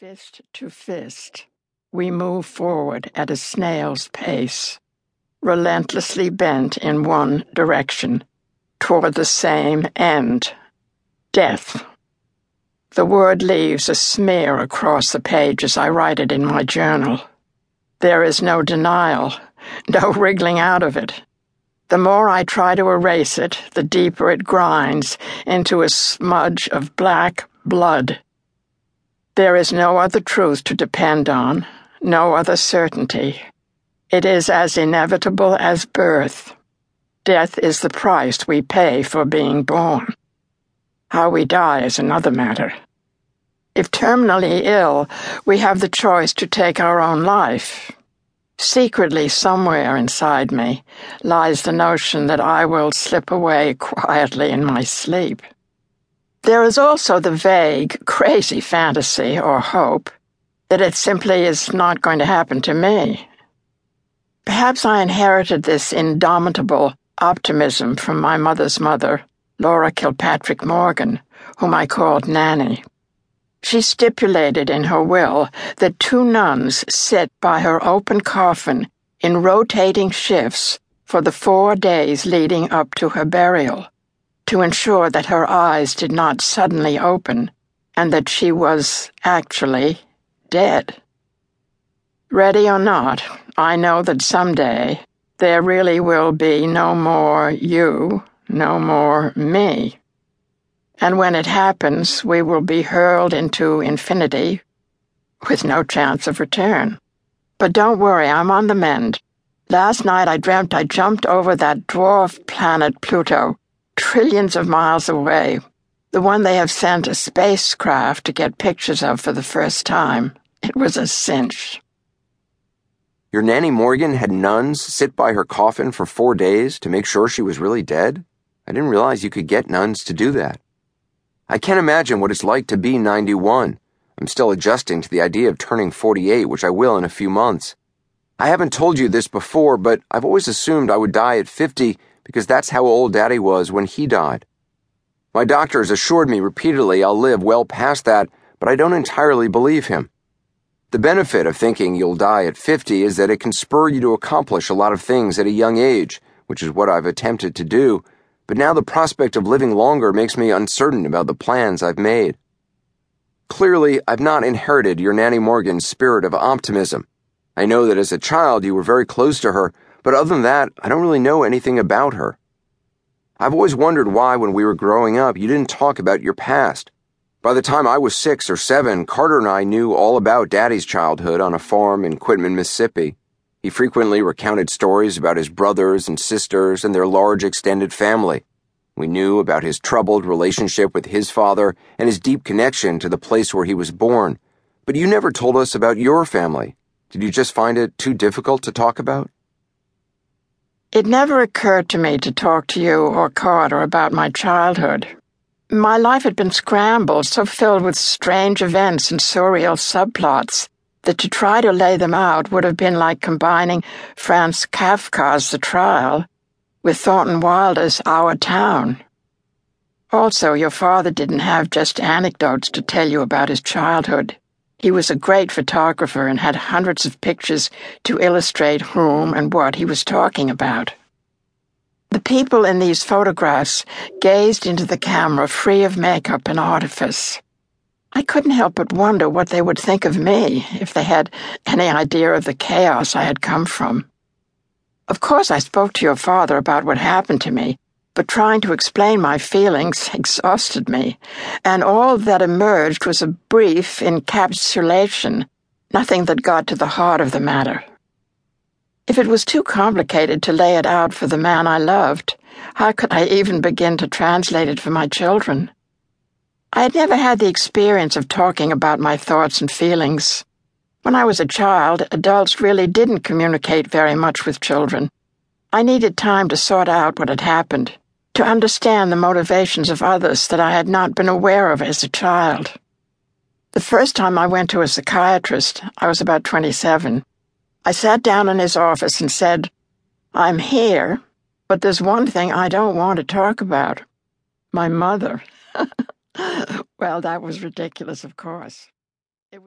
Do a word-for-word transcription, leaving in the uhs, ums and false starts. Fist to fist, we move forward at a snail's pace, relentlessly bent in one direction, toward the same end, death. The word leaves a smear across the page as I write it in my journal. There is no denial, no wriggling out of it. The more I try to erase it, the deeper it grinds into a smudge of black blood. There is no other truth to depend on, no other certainty. It is as inevitable as birth. Death is the price we pay for being born. How we die is another matter. If terminally ill, we have the choice to take our own life. Secretly, somewhere inside me, lies the notion that I will slip away quietly in my sleep. There is also the vague, crazy fantasy or hope that it simply is not going to happen to me. Perhaps I inherited this indomitable optimism from my mother's mother, Laura Kilpatrick Morgan, whom I called Nanny. She stipulated in her will that two nuns sit by her open coffin in rotating shifts for the four days leading up to her burial, to ensure that her eyes did not suddenly open and that she was actually dead. Ready or not, I know that someday there really will be no more you, no more me. And when it happens, we will be hurled into infinity with no chance of return. But don't worry, I'm on the mend. Last night I dreamt I jumped over that dwarf planet Pluto, trillions of miles away, the one they have sent a spacecraft to get pictures of for the first time. It was a cinch. Your Nanny Morgan had nuns sit by her coffin for four days to make sure she was really dead? I didn't realize you could get nuns to do that. I can't imagine what it's like to be ninety-one. I'm still adjusting to the idea of turning forty-eight, which I will in a few months. I haven't told you this before, but I've always assumed I would die at fifty because that's how old Daddy was when he died. My doctor has assured me repeatedly I'll live well past that, but I don't entirely believe him. The benefit of thinking you'll die at fifty is that it can spur you to accomplish a lot of things at a young age, which is what I've attempted to do, but now the prospect of living longer makes me uncertain about the plans I've made. Clearly, I've not inherited your Nanny Morgan's spirit of optimism. I know that as a child you were very close to her, but other than that, I don't really know anything about her. I've always wondered why when we were growing up you didn't talk about your past. By the time I was six or seven, Carter and I knew all about Daddy's childhood on a farm in Quitman, Mississippi. He frequently recounted stories about his brothers and sisters and their large extended family. We knew about his troubled relationship with his father and his deep connection to the place where he was born. But you never told us about your family. Did you just find it too difficult to talk about? It never occurred to me to talk to you or Carter about my childhood. My life had been scrambled, so filled with strange events and surreal subplots, that to try to lay them out would have been like combining Franz Kafka's The Trial with Thornton Wilder's Our Town. Also, your father didn't have just anecdotes to tell you about his childhood. He was a great photographer and had hundreds of pictures to illustrate whom and what he was talking about. The people in these photographs gazed into the camera free of makeup and artifice. I couldn't help but wonder what they would think of me if they had any idea of the chaos I had come from. Of course, I spoke to your father about what happened to me, but trying to explain my feelings exhausted me, and all that emerged was a brief encapsulation, nothing that got to the heart of the matter. If it was too complicated to lay it out for the man I loved, how could I even begin to translate it for my children? I had never had the experience of talking about my thoughts and feelings. When I was a child, adults really didn't communicate very much with children. I needed time to sort out what had happened, to understand the motivations of others that I had not been aware of as a child. The first time I went to a psychiatrist, I was about twenty-seven. I sat down in his office and said, "I'm here, but there's one thing I don't want to talk about. My mother." Well, that was ridiculous, of course.